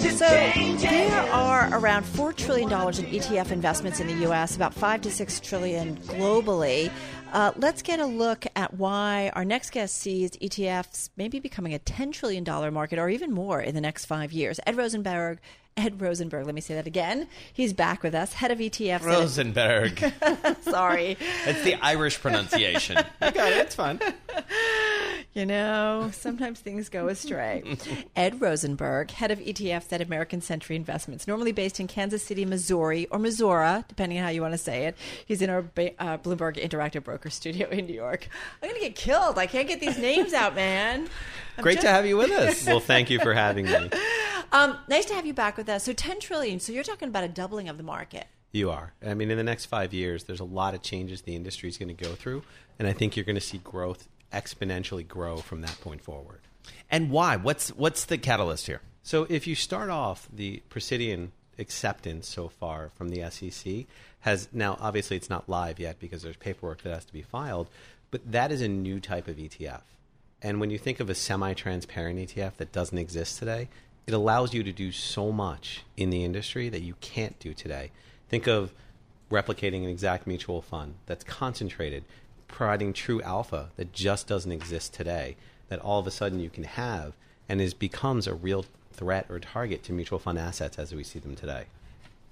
So there are around $4 trillion in ETF investments in the U.S., about $5 to $6 trillion globally. Let's get a look at why our next guest sees ETFs maybe becoming a $10 trillion market or even more in the next 5 years. Ed Rosenberg, let me say that again. He's back with us, head of ETFs. Rosenberg. Sorry. It's the Irish pronunciation. You got it. It's fine. You know, sometimes things go astray. Ed Rosenberg, head of ETFs at American Century Investments, normally based in Kansas City, Missouri, or Missouri, depending on how you want to say it. He's in our Bloomberg Interactive Broker studio in New York. I'm going to get killed. I can't get these names out, man. Great to have you with us. Well, thank you for having me. Nice to have you back with us. So $10 trillion. So you're talking about a doubling of the market. You are. I mean, in the next 5 years, there's a lot of changes the industry is going to go through. And I think you're going to see growth exponentially grow from that point forward. And why? What's the catalyst here? So if you start off, the Presidian acceptance so far from the SEC has now, obviously it's not live yet because there's paperwork that has to be filed, but that is a new type of ETF. And when you think of a semi-transparent ETF that doesn't exist today, it allows you to do so much in the industry that you can't do today. Think of replicating an exact mutual fund that's concentrated, providing true alpha that just doesn't exist today, that all of a sudden you can have and becomes a real threat or target to mutual fund assets as we see them today.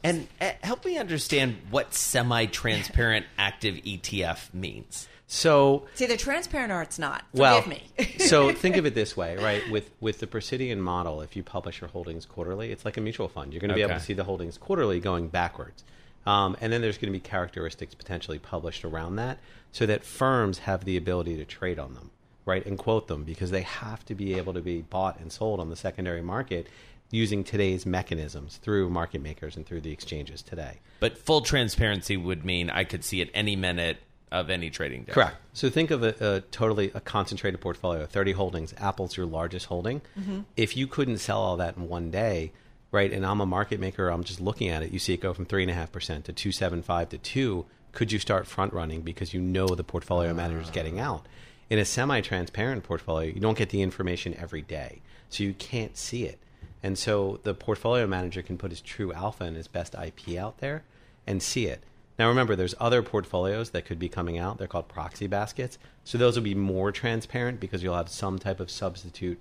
And help me understand what semi-transparent active ETF means. So it's either transparent or it's not. Forgive me. So think of it this way, right? With the Presidian model, if you publish your holdings quarterly, it's like a mutual fund. You're going to be able to see the holdings quarterly going backwards. And then there's going to be characteristics potentially published around that so that firms have the ability to trade on them, right, and quote them because they have to be able to be bought and sold on the secondary market using today's mechanisms through market makers and through the exchanges today. But full transparency would mean I could see at any minute of any trading day. Correct. So think of a totally concentrated portfolio, 30 holdings. Apple's your largest holding. Mm-hmm. If you couldn't sell all that in one day, right, and I'm a market maker, I'm just looking at it, you see it go from 3.5% to 2.75 to 2, could you start front running because you know the portfolio manager is getting out? In a semi-transparent portfolio, you don't get the information every day, so you can't see it. And so the portfolio manager can put his true alpha and his best IP out there and see it. Now, remember, there's other portfolios that could be coming out. They're called proxy baskets. So those will be more transparent because you'll have some type of substitute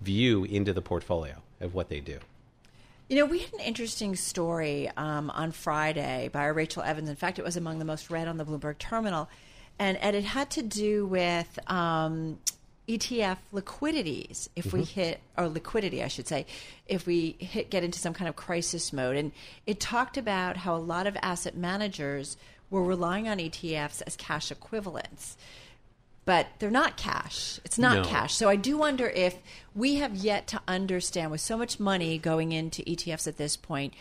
view into the portfolio of what they do. You know, we had an interesting story on Friday by Rachel Evans. In fact, it was among the most read on the Bloomberg terminal. And it had to do with ETF liquidities, if we hit, or liquidity, I should say, if we get into some kind of crisis mode. And it talked about how a lot of asset managers were relying on ETFs as cash equivalents, but they're not cash. It's not cash. So I do wonder if we have yet to understand, with so much money going into ETFs at this point,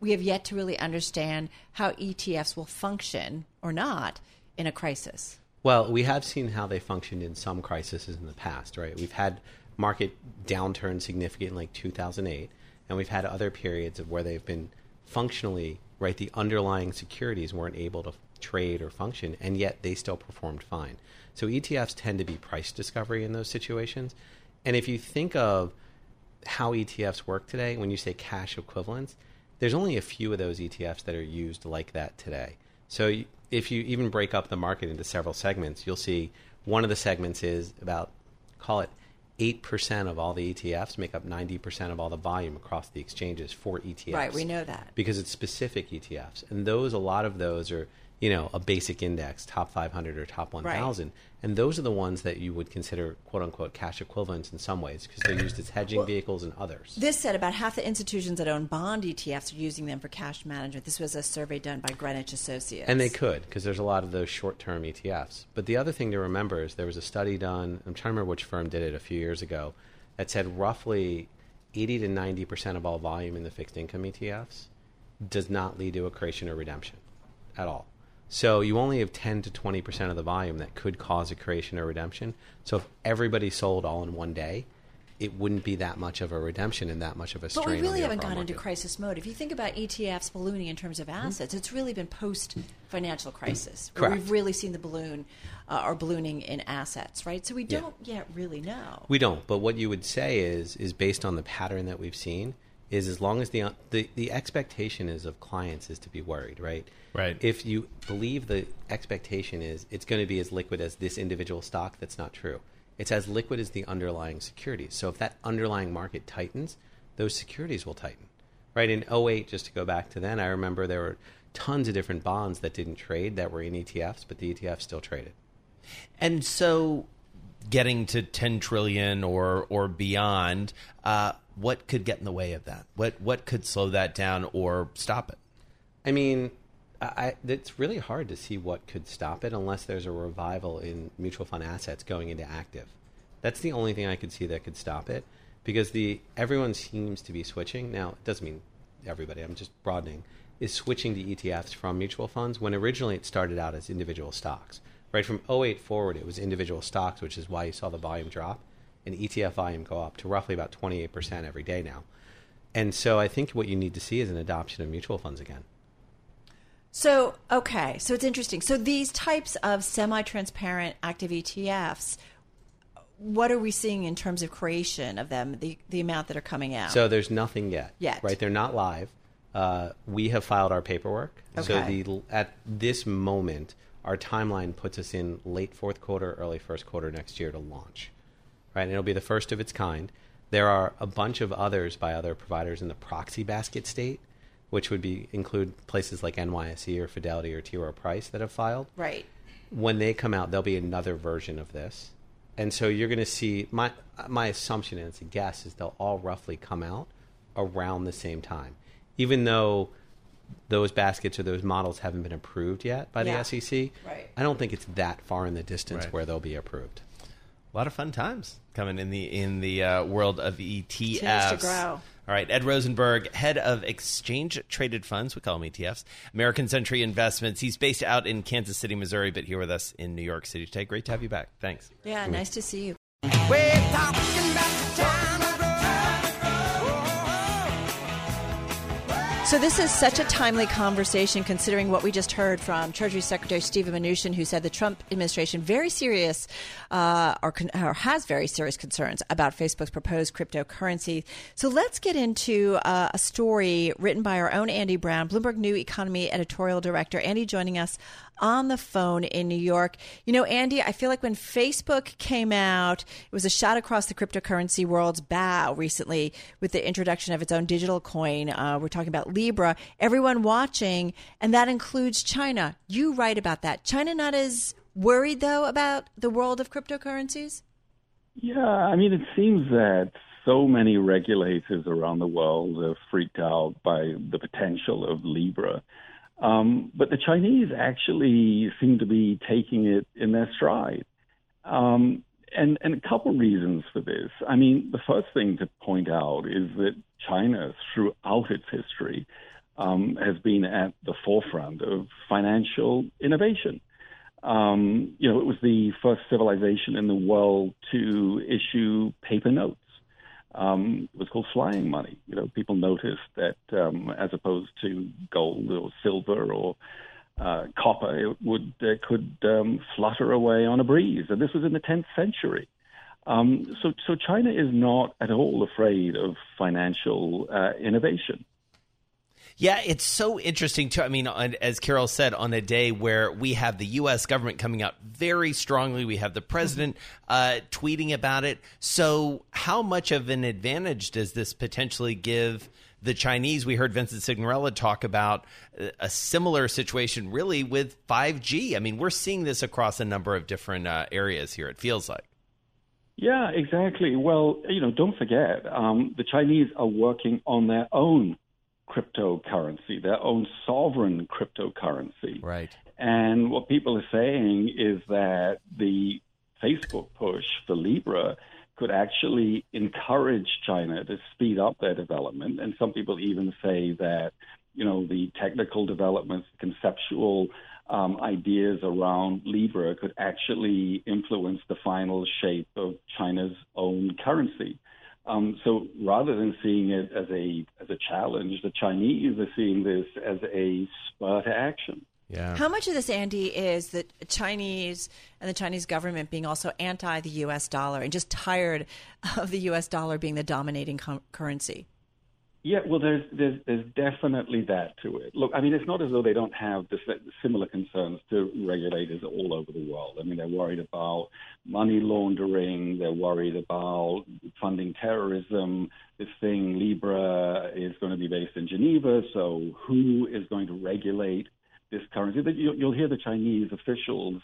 we have yet to really understand how ETFs will function or not in a crisis. Well, we have seen how they functioned in some crises in the past, right? We've had market downturns significant in like 2008, and we've had other periods of where they've been functionally, right, the underlying securities weren't able to trade or function, and yet they still performed fine. So ETFs tend to be price discovery in those situations. And if you think of how ETFs work today, when you say cash equivalents, there's only a few of those ETFs that are used like that today. So if you even break up the market into several segments, you'll see one of the segments is about, call it 8% of all the ETFs make up 90% of all the volume across the exchanges for ETFs. Right, we know that. Because it's specific ETFs. And those, a lot of those are, you know, a basic index, top 500 or top 1,000. Right. And those are the ones that you would consider, quote unquote, cash equivalents in some ways because they're used as hedging vehicles and others. This said about half the institutions that own bond ETFs are using them for cash management. This was a survey done by Greenwich Associates. And they could because there's a lot of those short-term ETFs. But the other thing to remember is there was a study done, I'm trying to remember which firm did it a few years ago, that said roughly 80 to 90% of all volume in the fixed income ETFs does not lead to a creation or redemption at all. So you only have 10 to 20% of the volume that could cause a creation or redemption. So if everybody sold all in one day, it wouldn't be that much of a redemption and that much of a strain. But we really haven't gone into crisis mode. If you think about ETFs ballooning in terms of assets, it's really been post-financial crisis. Correct. We've really seen the balloon or ballooning in assets, right? So we don't yet really know. We don't. But what you would say is based on the pattern that we've seen, is as long as the expectation is of clients is to be worried, right? Right. If you believe the expectation is it's going to be as liquid as this individual stock, that's not true. It's as liquid as the underlying securities. So if that underlying market tightens, those securities will tighten, right? In 08, just to go back to then, I remember there were tons of different bonds that didn't trade that were in ETFs, but the ETF still traded. And so getting to 10 trillion or beyond, what could get in the way of that? What could slow that down or stop it? I mean, it's really hard to see what could stop it unless there's a revival in mutual fund assets going into active. That's the only thing I could see that could stop it, because everyone seems to be switching. Now, it doesn't mean everybody, I'm just broadening, is switching to ETFs from mutual funds when originally it started out as individual stocks. Right from 08 forward, it was individual stocks, which is why you saw the volume drop and ETF volume go up to roughly about 28% every day now. And so I think what you need to see is an adoption of mutual funds again. So, okay, so it's interesting. So these types of semi-transparent active ETFs, what are we seeing in terms of creation of them, the amount that are coming out? So there's nothing yet. Right? They're not live. We have filed our paperwork. Okay. So at this moment, our timeline puts us in late fourth quarter, early first quarter next year to launch. Right? And it'll be the first of its kind. There are a bunch of others by other providers in the proxy basket state, which would include places like NYSE or Fidelity or T. Rowe Price that have filed. Right. When they come out, there'll be another version of this. And so you're going to see, my assumption, and it's a guess, is they'll all roughly come out around the same time. Even though those baskets or those models haven't been approved yet by the SEC, right. I don't think it's that far in the distance where they'll be approved. A lot of fun times coming in the world of ETFs. Cheers to grow. All right, Ed Rosenberg, head of exchange-traded funds, we call them ETFs, American Century Investments. He's based out in Kansas City, Missouri, but here with us in New York City today. Great to have you back. Thanks. Yeah, nice to see you. We're talking about the time of growth. So this is such a timely conversation considering what we just heard from Treasury Secretary Steven Mnuchin, who said the Trump administration has very serious concerns about Facebook's proposed cryptocurrency. So let's get into a story written by our own Andy Browne, Bloomberg New Economy editorial director. Andy joining us on the phone in New York. You know, Andy, I feel like when Facebook came out, it was a shot across the cryptocurrency world's bow recently with the introduction of its own digital coin. We're talking about Libra. Everyone watching, and that includes China. You write about that. China not as worried, though, about the world of cryptocurrencies? Yeah, I mean, it seems that so many regulators around the world are freaked out by the potential of Libra. But the Chinese actually seem to be taking it in their stride. And a couple reasons for this. I mean, the first thing to point out is that China, throughout its history, has been at the forefront of financial innovation. It was the first civilization in the world to issue paper notes. It was called flying money. You know, people noticed that as opposed to gold or silver or copper, it could flutter away on a breeze. And this was in the 10th century. So China is not at all afraid of financial innovation. Yeah, it's so interesting, too. I mean, as Carol said, on a day where we have the U.S. government coming out very strongly, we have the president tweeting about it. So how much of an advantage does this potentially give the Chinese? We heard Vincent Signorella talk about a similar situation, really, with 5G. I mean, we're seeing this across a number of different areas here, it feels like. Yeah, exactly. Well, don't forget, the Chinese are working on their own cryptocurrency, their own sovereign cryptocurrency. Right. And what people are saying is that the Facebook push for Libra could actually encourage China to speed up their development. And some people even say that, you know, the technical developments, conceptual ideas around Libra could actually influence the final shape of China's own currency. So rather than seeing it as a challenge, the Chinese are seeing this as a spur to action. Yeah. How much of this, Andy, is the Chinese and the Chinese government being also anti the U.S. dollar and just tired of the U.S. dollar being the dominating currency? Yeah, well, there's definitely that to it. Look, I mean, it's not as though they don't have similar concerns to regulators all over the world. I mean, they're worried about money laundering. They're worried about funding terrorism. This thing, Libra, is going to be based in Geneva. So who is going to regulate this currency? But you'll hear the Chinese officials,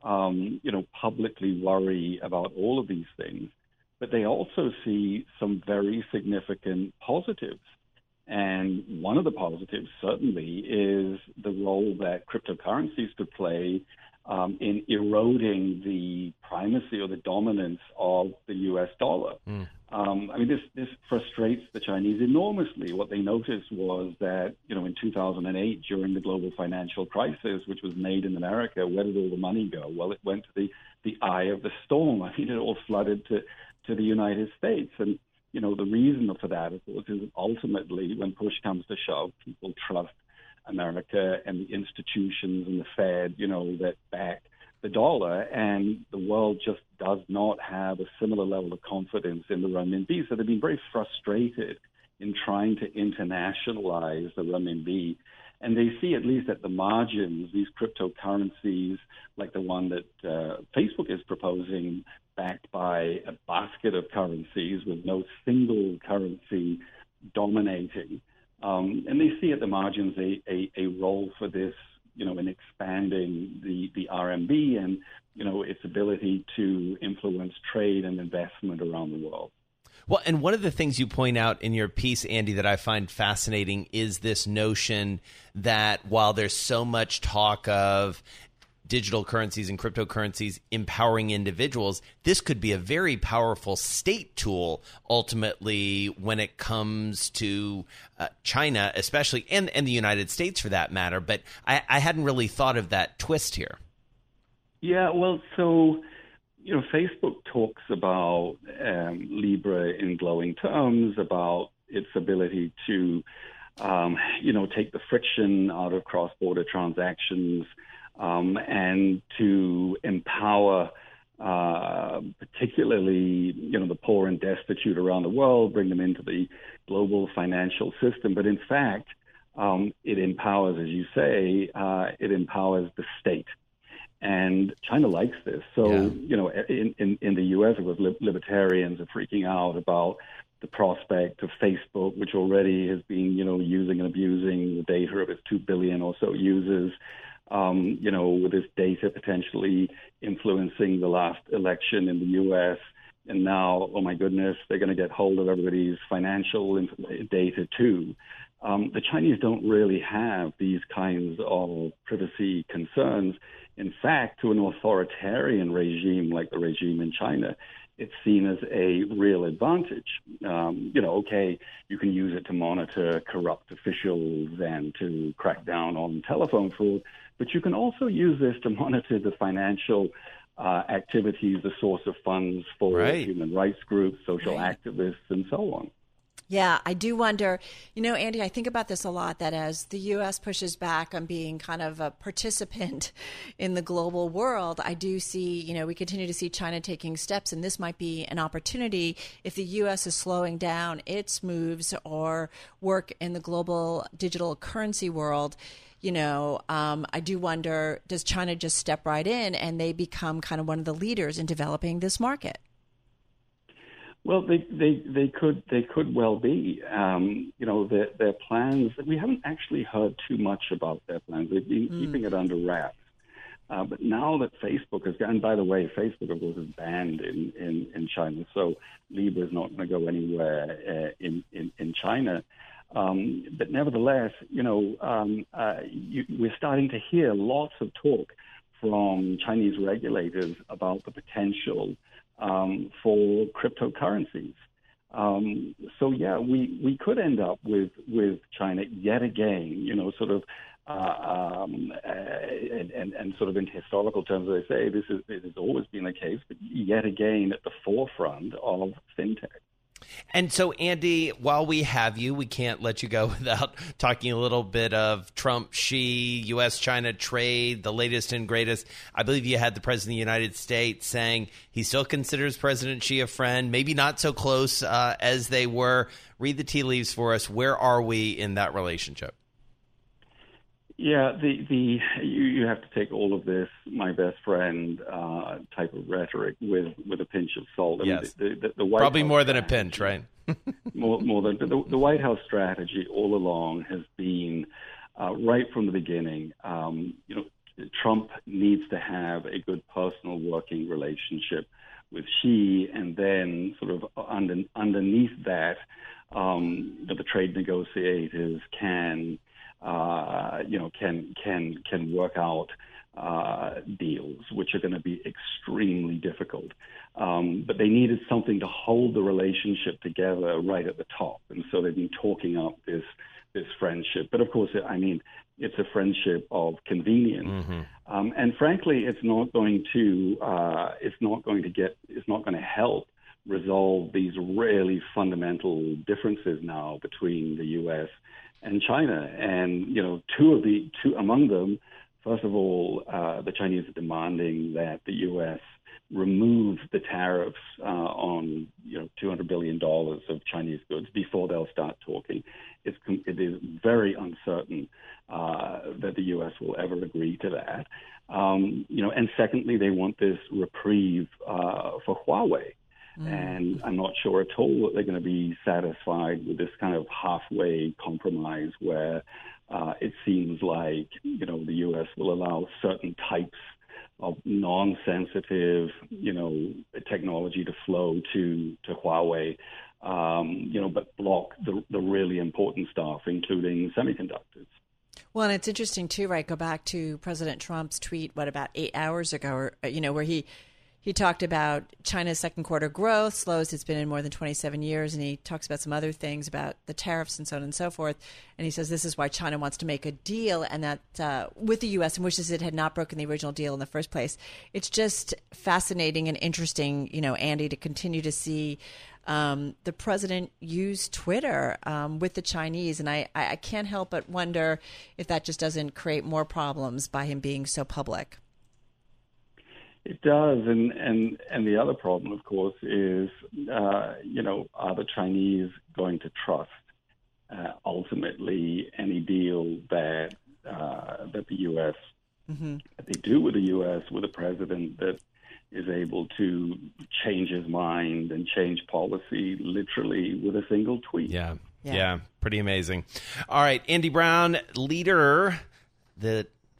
publicly worry about all of these things. But they also see some very significant positives. And one of the positives, certainly, is the role that cryptocurrencies could play in eroding the primacy or the dominance of the U.S. dollar. This frustrates the Chinese enormously. What they noticed was that, in 2008, during the global financial crisis, which was made in America, where did all the money go? Well, it went to the eye of the storm. I mean, it all flooded to the United States. And, the reason for that, of course, is ultimately when push comes to shove, people trust America and the institutions and the Fed, that back the dollar. And the world just does not have a similar level of confidence in the renminbi. So they've been very frustrated in trying to internationalize the renminbi. And they see, at least at the margins, these cryptocurrencies like the one that Facebook is proposing, backed by a basket of currencies with no single currency dominating. And they see at the margins a role for this, in expanding the RMB and, its ability to influence trade and investment around the world. Well, and one of the things you point out in your piece, Andy, that I find fascinating is this notion that while there's so much talk of digital currencies and cryptocurrencies empowering individuals, this could be a very powerful state tool ultimately when it comes to China, especially, and the United States for that matter. But I hadn't really thought of that twist here. Yeah, well, so, Facebook talks about Libra in glowing terms, about its ability to, take the friction out of cross-border transactions, and to empower particularly, the poor and destitute around the world, bring them into the global financial system. But in fact, it empowers, as you say, it empowers the state. And China likes this. So, in the U.S., it was libertarians are freaking out about the prospect of Facebook, which already has been, using and abusing the data of its 2 billion or so users. With this data potentially influencing the last election in the U.S. And now, oh, my goodness, they're going to get hold of everybody's financial data, too. The Chinese don't really have these kinds of privacy concerns. In fact, to an authoritarian regime like the regime in China, it's seen as a real advantage. You can use it to monitor corrupt officials and to crack down on telephone fraud, but you can also use this to monitor the financial activities, the source of funds for human rights groups, social activists, and so on. Yeah, I do wonder, Andy, I think about this a lot, that as the U.S. pushes back on being kind of a participant in the global world, I do see, we continue to see China taking steps, and this might be an opportunity if the U.S. is slowing down its moves or work in the global digital currency world. I do wonder, does China just step right in and they become kind of one of the leaders in developing this market? Well, they could well be. Their plans, we haven't actually heard too much about their plans. They've been keeping it under wraps. But now that Facebook and by the way, Facebook, of course, is banned in China, so Libra is not going to go anywhere in China. But nevertheless, we're starting to hear lots of talk from Chinese regulators about the potential for cryptocurrencies. So yeah, we could end up with China yet again, sort of in historical terms, as I say, it has always been the case, but yet again at the forefront of fintech. And so, Andy, while we have you, we can't let you go without talking a little bit of Trump, Xi, U.S.-China trade, the latest and greatest. I believe you had the President of the United States saying he still considers President Xi a friend, maybe not so close as they were. Read the tea leaves for us. Where are we in that relationship? Yeah, you have to take all of this, my best friend, type of rhetoric with a pinch of salt. Yes, the White probably House more than a pinch, right? more than the White House strategy all along has been right from the beginning. Trump needs to have a good personal working relationship with Xi, and then sort of underneath that, the trade negotiators can work out deals, which are going to be extremely difficult. But they needed something to hold the relationship together right at the top. And so they've been talking up this friendship. But of course, it's a friendship of convenience. Mm-hmm. And frankly, it's not going to help resolve these really fundamental differences now between the U.S. and China. And, among them, first of all, the Chinese are demanding that the U.S. remove the tariffs on, $200 billion of Chinese goods before they'll start talking. It is very uncertain that the U.S. will ever agree to that. And secondly, they want this reprieve for Huawei. And I'm not sure at all that they're going to be satisfied with this kind of halfway compromise where it seems like, the U.S. will allow certain types of non-sensitive, technology to flow to Huawei, but block the really important stuff, including semiconductors. Well, and it's interesting, too, right? Go back to President Trump's tweet, about 8 hours ago, where he talked about China's second quarter growth, slowest it's been in more than 27 years, and he talks about some other things about the tariffs and so on and so forth. And he says this is why China wants to make a deal and that with the U.S. and wishes it had not broken the original deal in the first place. It's just fascinating and interesting, Andy, to continue to see the president use Twitter with the Chinese. And I can't help but wonder if that just doesn't create more problems by him being so public. It does, and the other problem, of course, is, are the Chinese going to trust ultimately any deal that the U.S. Mm-hmm. that they do with the U.S. with a president that is able to change his mind and change policy literally with a single tweet? Yeah, pretty amazing. All right, Andy Browne,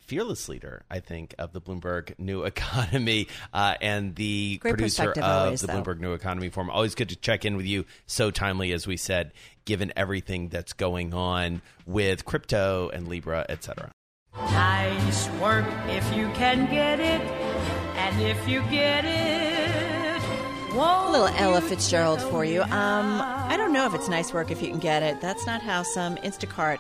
fearless leader, I think, of the Bloomberg New Economy and the great producer of always, the Bloomberg New Economy Forum. Always good to check in with you. So timely, as we said, given everything that's going on with crypto and Libra, et cetera. Nice work if you can get it. And if you get it, whoa. A little Ella Fitzgerald for you. I don't know if it's nice work if you can get it. That's not how some Instacart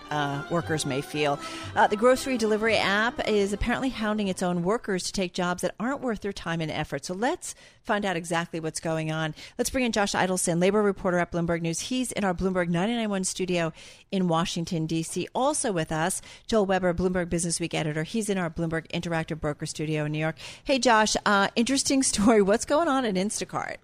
workers may feel. The grocery delivery app is apparently hounding its own workers to take jobs that aren't worth their time and effort. So let's find out exactly what's going on. Let's bring in Josh Eidelson, labor reporter at Bloomberg News. He's in our Bloomberg 99.1 studio in Washington, D.C. Also with us, Joel Weber, Bloomberg Businessweek editor. He's in our Bloomberg Interactive Broker studio in New York. Hey, Josh, interesting story. What's going on at Instacart?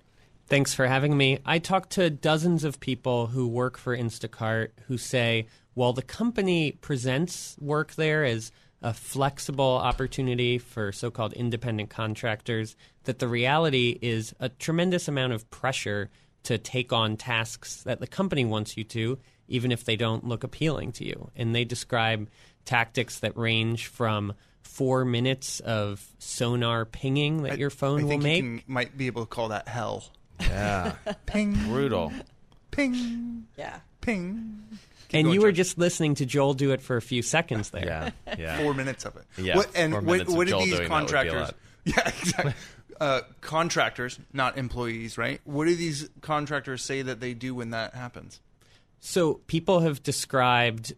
Thanks for having me. I talked to dozens of people who work for Instacart who say, while the company presents work there as a flexible opportunity for so-called independent contractors, that the reality is a tremendous amount of pressure to take on tasks that the company wants you to, even if they don't look appealing to you. And they describe tactics that range from 4 minutes of sonar pinging that your phone will make. I think you might be able to call that hell. Yeah. Ping. Brutal. Ping. Yeah. Ping. And you were just listening to Joel do it for a few seconds there. Yeah. 4 minutes of it. Yeah. What, and what did these contractors? Yeah, exactly. contractors, not employees, right? What do these contractors say that they do when that happens? So people have described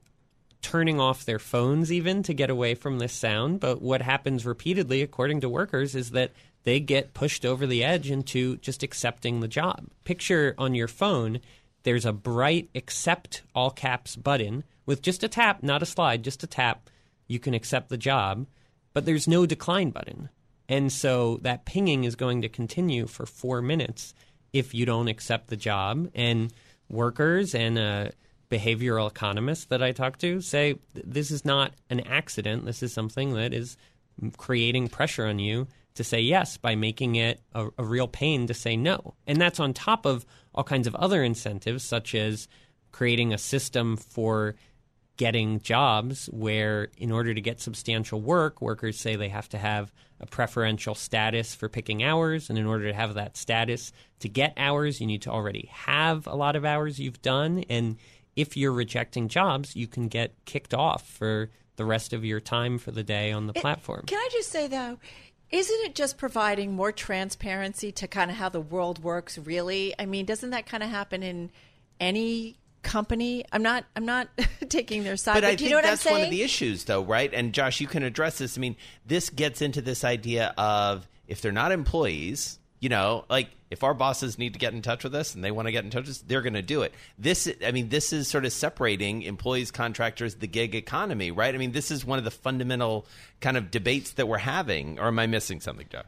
turning off their phones even to get away from this sound. But what happens repeatedly, according to workers, is that they get pushed over the edge into just accepting the job. Picture on your phone, there's a bright accept all caps button with just a tap, not a slide, just a tap. You can accept the job, but there's no decline button. And so that pinging is going to continue for 4 minutes if you don't accept the job. And workers and behavioral economists that I talk to say this is not an accident. This is something that is creating pressure on you to say yes by making it a real pain to say no. And that's on top of all kinds of other incentives, such as creating a system for getting jobs where in order to get substantial work, workers say they have to have a preferential status for picking hours. And in order to have that status to get hours, you need to already have a lot of hours you've done. And if you're rejecting jobs, you can get kicked off for the rest of your time for the day on the platform. Can I just say, though, isn't it just providing more transparency to kind of how the world works, really? I mean, doesn't that kind of happen in any company? I'm not taking their side. But I think that's one of the issues, though, right? And Josh, you can address this. I mean, this gets into this idea of if they're not employees, you know, like if our bosses need to get in touch with us and they want to get in touch with us, they're going to do it. This is sort of separating employees, contractors, the gig economy, right? I mean, this is one of the fundamental kind of debates that we're having. Or am I missing something, Josh?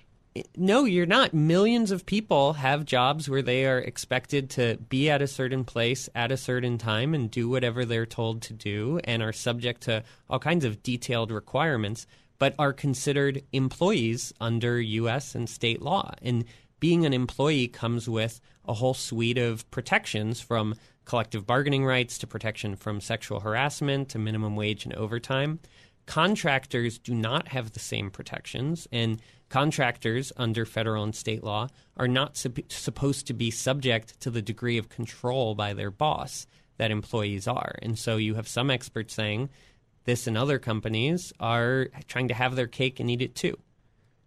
No, you're not. Millions of people have jobs where they are expected to be at a certain place at a certain time and do whatever they're told to do and are subject to all kinds of detailed requirements, but are considered employees under U.S. and state law. And being an employee comes with a whole suite of protections, from collective bargaining rights to protection from sexual harassment to minimum wage and overtime. Contractors do not have the same protections, and contractors under federal and state law are not supposed to be subject to the degree of control by their boss that employees are. And so you have some experts saying this and other companies are trying to have their cake and eat it too.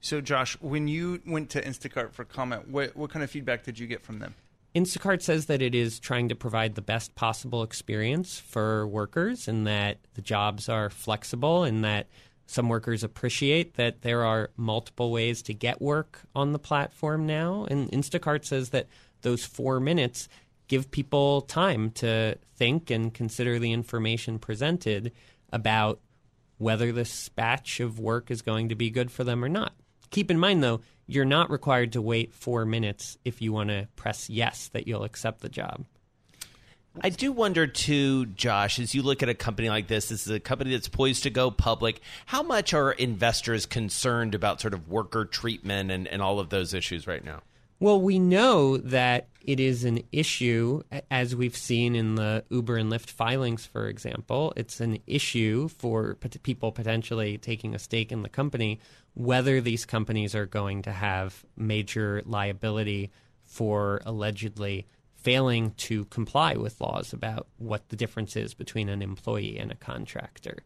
So, Josh, when you went to Instacart for comment, what kind of feedback did you get from them? Instacart says that it is trying to provide the best possible experience for workers and that the jobs are flexible and that some workers appreciate that there are multiple ways to get work on the platform now. And Instacart says that those 4 minutes give people time to think and consider the information presented about whether this batch of work is going to be good for them or not. Keep in mind, though, you're not required to wait 4 minutes if you want to press yes that you'll accept the job. I do wonder, too, Josh, as you look at a company like this, this is a company that's poised to go public. How much are investors concerned about sort of worker treatment and all of those issues right now? Well, we know that it is an issue, as we've seen in the Uber and Lyft filings, for example. It's an issue for people potentially taking a stake in the company, whether these companies are going to have major liability for allegedly failing to comply with laws about what the difference is between an employee and a contractor.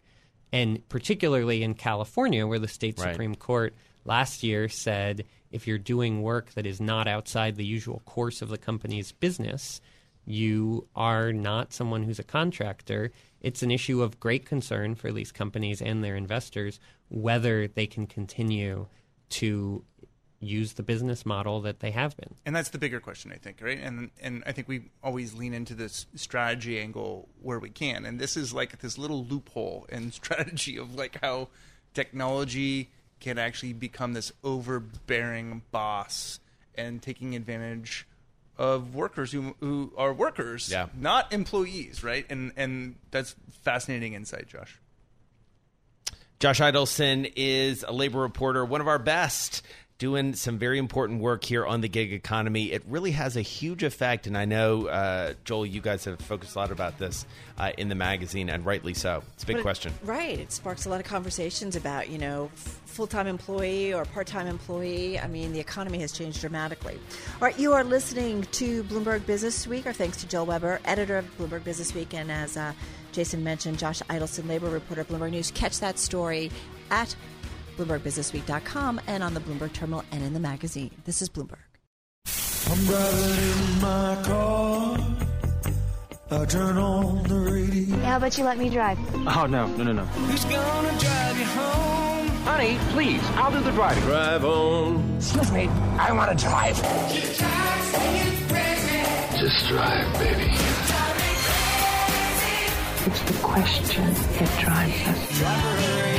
And particularly in California, where the state Supreme Court last year said if you're doing work that is not outside the usual course of the company's business, you are not someone who's a contractor. It's an issue of great concern for these companies and their investors whether they can continue to use the business model that they have been. And that's the bigger question, I think, right? And I think we always lean into this strategy angle where we can. And this is like this little loophole in strategy of like how technology can actually become this overbearing boss and taking advantage of workers who are workers, not employees, right? And that's fascinating insight, Josh. Josh Eidelson is a labor reporter, one of our best, doing some very important work here on the gig economy. It really has a huge effect, and I know, Joel, you guys have focused a lot about this in the magazine, and rightly so. It's a big question. Right. It sparks a lot of conversations about, you know, full-time employee or part-time employee. I mean, the economy has changed dramatically. All right, you are listening to Bloomberg Businessweek. Our thanks to Joel Weber, editor of Bloomberg Businessweek, and as Jason mentioned, Josh Eidelson, labor reporter, Bloomberg News. Catch that story at BloombergBusinessWeek.com, and on the Bloomberg Terminal and in the magazine. This is Bloomberg. I'm driving in my car. I turn on the radio. Yeah, how about you let me drive? Oh, no. Who's gonna drive you home? Honey, please, I'll do the driving. Drive on. Excuse me, I want to drive. Just drive, baby. It's the question that drives us.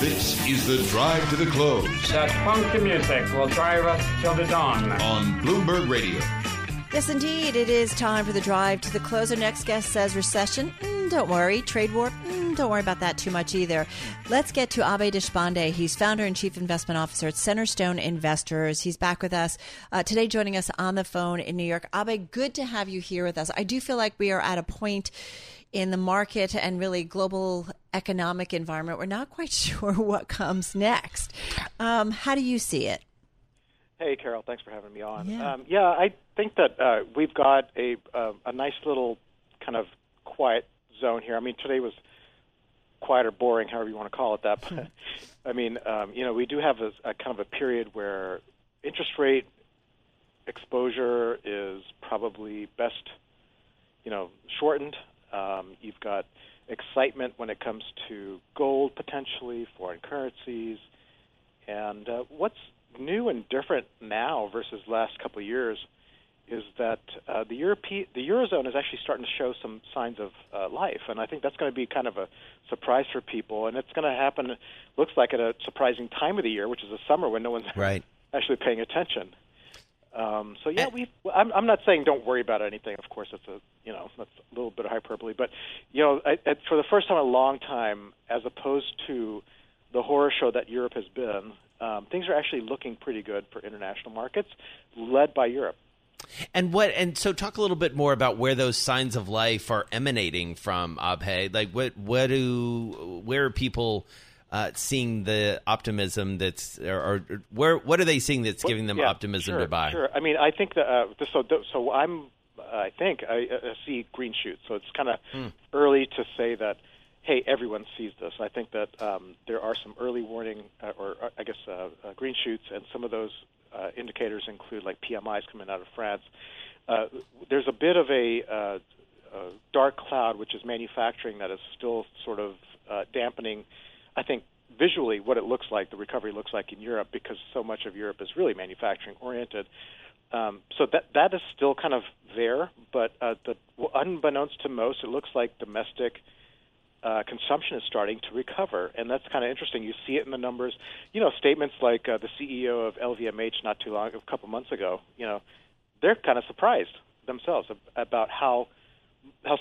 This is the drive to the close. That funky music will drive us till the dawn. On Bloomberg Radio. Yes, indeed. It is time for the drive to the close. Our next guest says recession. Don't worry. Trade war. Don't worry about that too much either. Let's get to Abe Deshpande. He's founder and chief investment officer at Centerstone Investors. He's back with us today, joining us on the phone in New York. Abe, good to have you here with us. I do feel like we are at a point in the market and really global economic environment. We're not quite sure what comes next. How do you see it? Hey, Carol. Thanks for having me on. Yeah, I think that we've got a nice little kind of quiet zone here. I mean, today was quiet or boring, however you want to call it that. But, I mean, we do have a kind of a period where interest rate exposure is probably best, shortened. You've got excitement when it comes to gold, potentially, foreign currencies. And what's new and different now versus last couple of years is that the Eurozone is actually starting to show some signs of life. And I think that's going to be kind of a surprise for people. And it's going to happen, looks like, at a surprising time of the year, which is the summer when no one's actually paying attention. So, yeah, I'm not saying don't worry about anything. Of course, that's a little bit of hyperbole. But, I, for the first time in a long time, as opposed to the horror show that Europe has been, things are actually looking pretty good for international markets, led by Europe. And so talk a little bit more about where those signs of life are emanating from, Abhay. Like where are people seeing the optimism what are they seeing that's giving them optimism to buy? Sure. I mean, I think that I see green shoots. So it's kind of early to say that, hey, everyone sees this. I think that there are some early warning green shoots, and some of those indicators include like PMIs coming out of France. There's a bit of a dark cloud, which is manufacturing, that is still sort of dampening, I think, visually what it looks like, the recovery looks like in Europe, because so much of Europe is really manufacturing-oriented. So that is still kind of there, but unbeknownst to most, it looks like domestic consumption is starting to recover, and that's kind of interesting. You see it in the numbers. Statements like the CEO of LVMH a couple months ago, they're kind of surprised themselves about how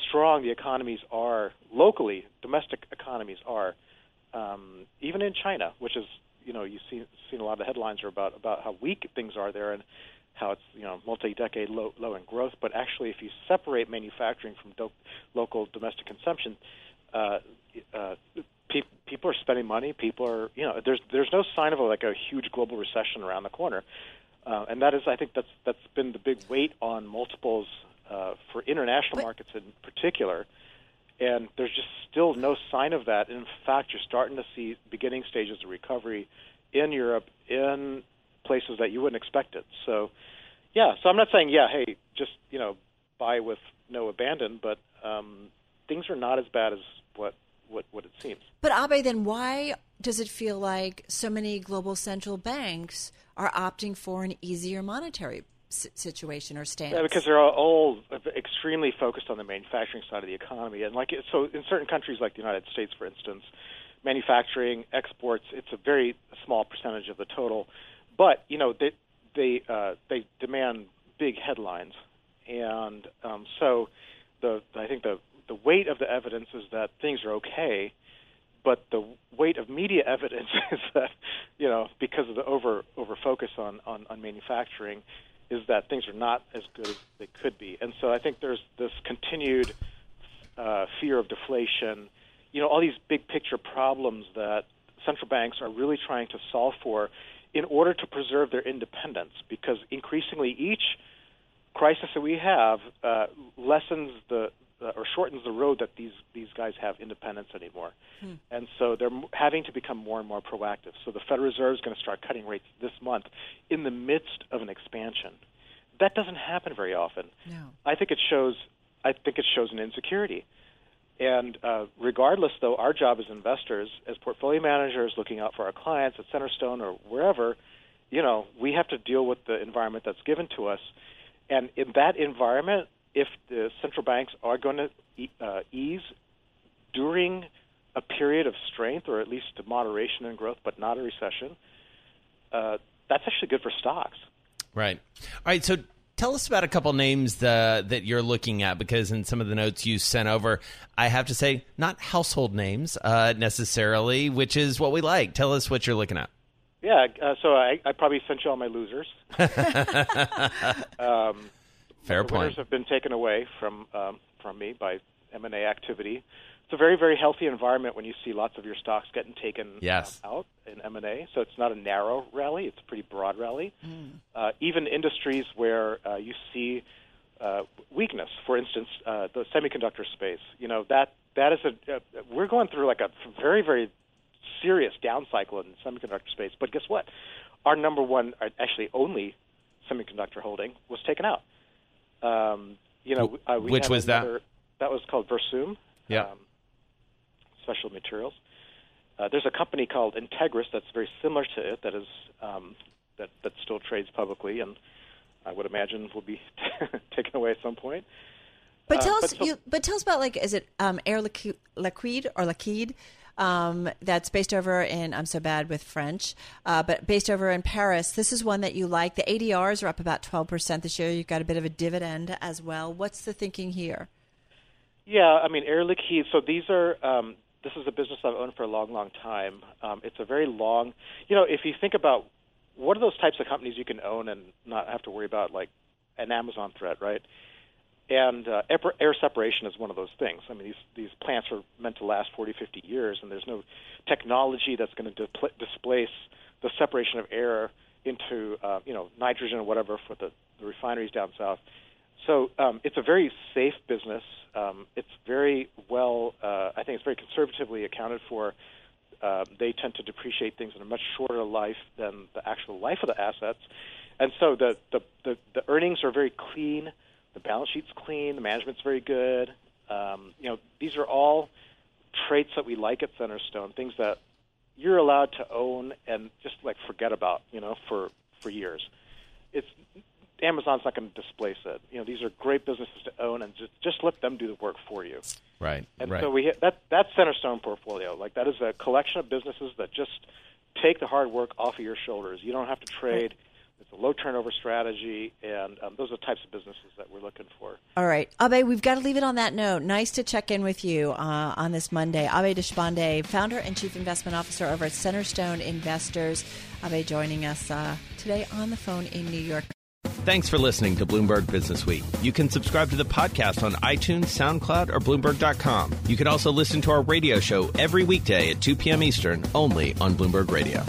strong the economies are locally, domestic economies are, even in China, which is, you've seen a lot of the headlines are about how weak things are there and how it's, multi-decade low in growth. But actually, if you separate manufacturing from local domestic consumption, people are spending money. People are, there's no sign of a huge global recession around the corner, and that is, I think, that's been the big weight on multiples for international markets in particular. And there's just still no sign of that. In fact, you're starting to see beginning stages of recovery in Europe in places that you wouldn't expect it. So, yeah. So I'm not saying, hey, just buy with no abandon, but things are not as bad as what it seems. But Abe, then why does it feel like so many global central banks are opting for an easier monetary situation or stance? Yeah, because they're all extremely focused on the manufacturing side of the economy, and so in certain countries like the United States, for instance, manufacturing exports, it's a very small percentage of the total, but they demand big headlines, and so I think the weight of the evidence is that things are okay, but the weight of media evidence is that, because of the over focus on manufacturing, is that things are not as good as they could be. And so I think there's this continued fear of deflation, all these big picture problems that central banks are really trying to solve for in order to preserve their independence, because increasingly each crisis that we have lessens the or shortens the road that these guys have independence anymore. And so they're having to become more and more proactive. So the Federal Reserve is going to start cutting rates this month in the midst of an expansion. That doesn't happen very often. No. I think it shows an insecurity. And regardless, though, our job as investors, as portfolio managers looking out for our clients at Centerstone or wherever, you know, we have to deal with the environment that's given to us. And in that environment, if the central banks are going to ease during a period of strength or at least moderation in growth but not a recession, that's actually good for stocks. Right. All right, so tell us about a couple names that you're looking at, because in some of the notes you sent over, I have to say, not household names necessarily, which is what we like. Tell us what you're looking at. Yeah, so I probably sent you all my losers. Fair point. Winners have been taken away from me by M&A activity. It's a very, very healthy environment when you see lots of your stocks getting taken out in M&A. So it's not a narrow rally. It's a pretty broad rally. Even industries where you see weakness, for instance, the semiconductor space, you know, that is we're going through like a very, very serious down cycle in the semiconductor space. But guess what? Our number one, actually only semiconductor holding was taken out. Which was that? That was called Versum. Yeah. Special materials. There's a company called Entegris that's very similar to it. That is that still trades publicly, and I would imagine will be taken away at some point. But tell us about, like, is it Air Liquide or Liquide? That's based over in, I'm so bad with French, but based over in Paris. This is one that you like. The ADRs are up about 12% this year. You've got a bit of a dividend as well. What's the thinking here? Yeah, I mean, Air Liquide. So these are, this is a business I've owned for a long, long time. It's a very long, you know, if you think about what are those types of companies you can own and not have to worry about, like an Amazon threat, right? And air separation is one of those things. I mean, these plants are meant to last 40, 50 years, and there's no technology that's going to displace the separation of air into, nitrogen or whatever for the refineries down south. So it's a very safe business. It's very well, I think it's very conservatively accounted for. They tend to depreciate things in a much shorter life than the actual life of the assets. And so the earnings are very clean. The balance sheet's clean. The management's very good. These are all traits that we like at Centerstone, things that you're allowed to own and just, like, forget about, you know, for years. Amazon's not going to displace it. You know, these are great businesses to own, and just let them do the work for you. Right. And right. So we hit that Centerstone portfolio. Like, that is a collection of businesses that just take the hard work off of your shoulders. You don't have to trade. It's a low-turnover strategy, and those are the types of businesses that we're looking for. All right. Abe, we've got to leave it on that note. Nice to check in with you on this Monday. Abe Deshpande, founder and chief investment officer over at Centerstone Investors. Abe joining us today on the phone in New York. Thanks for listening to Bloomberg Businessweek. You can subscribe to the podcast on iTunes, SoundCloud, or Bloomberg.com. You can also listen to our radio show every weekday at 2 p.m. Eastern, only on Bloomberg Radio.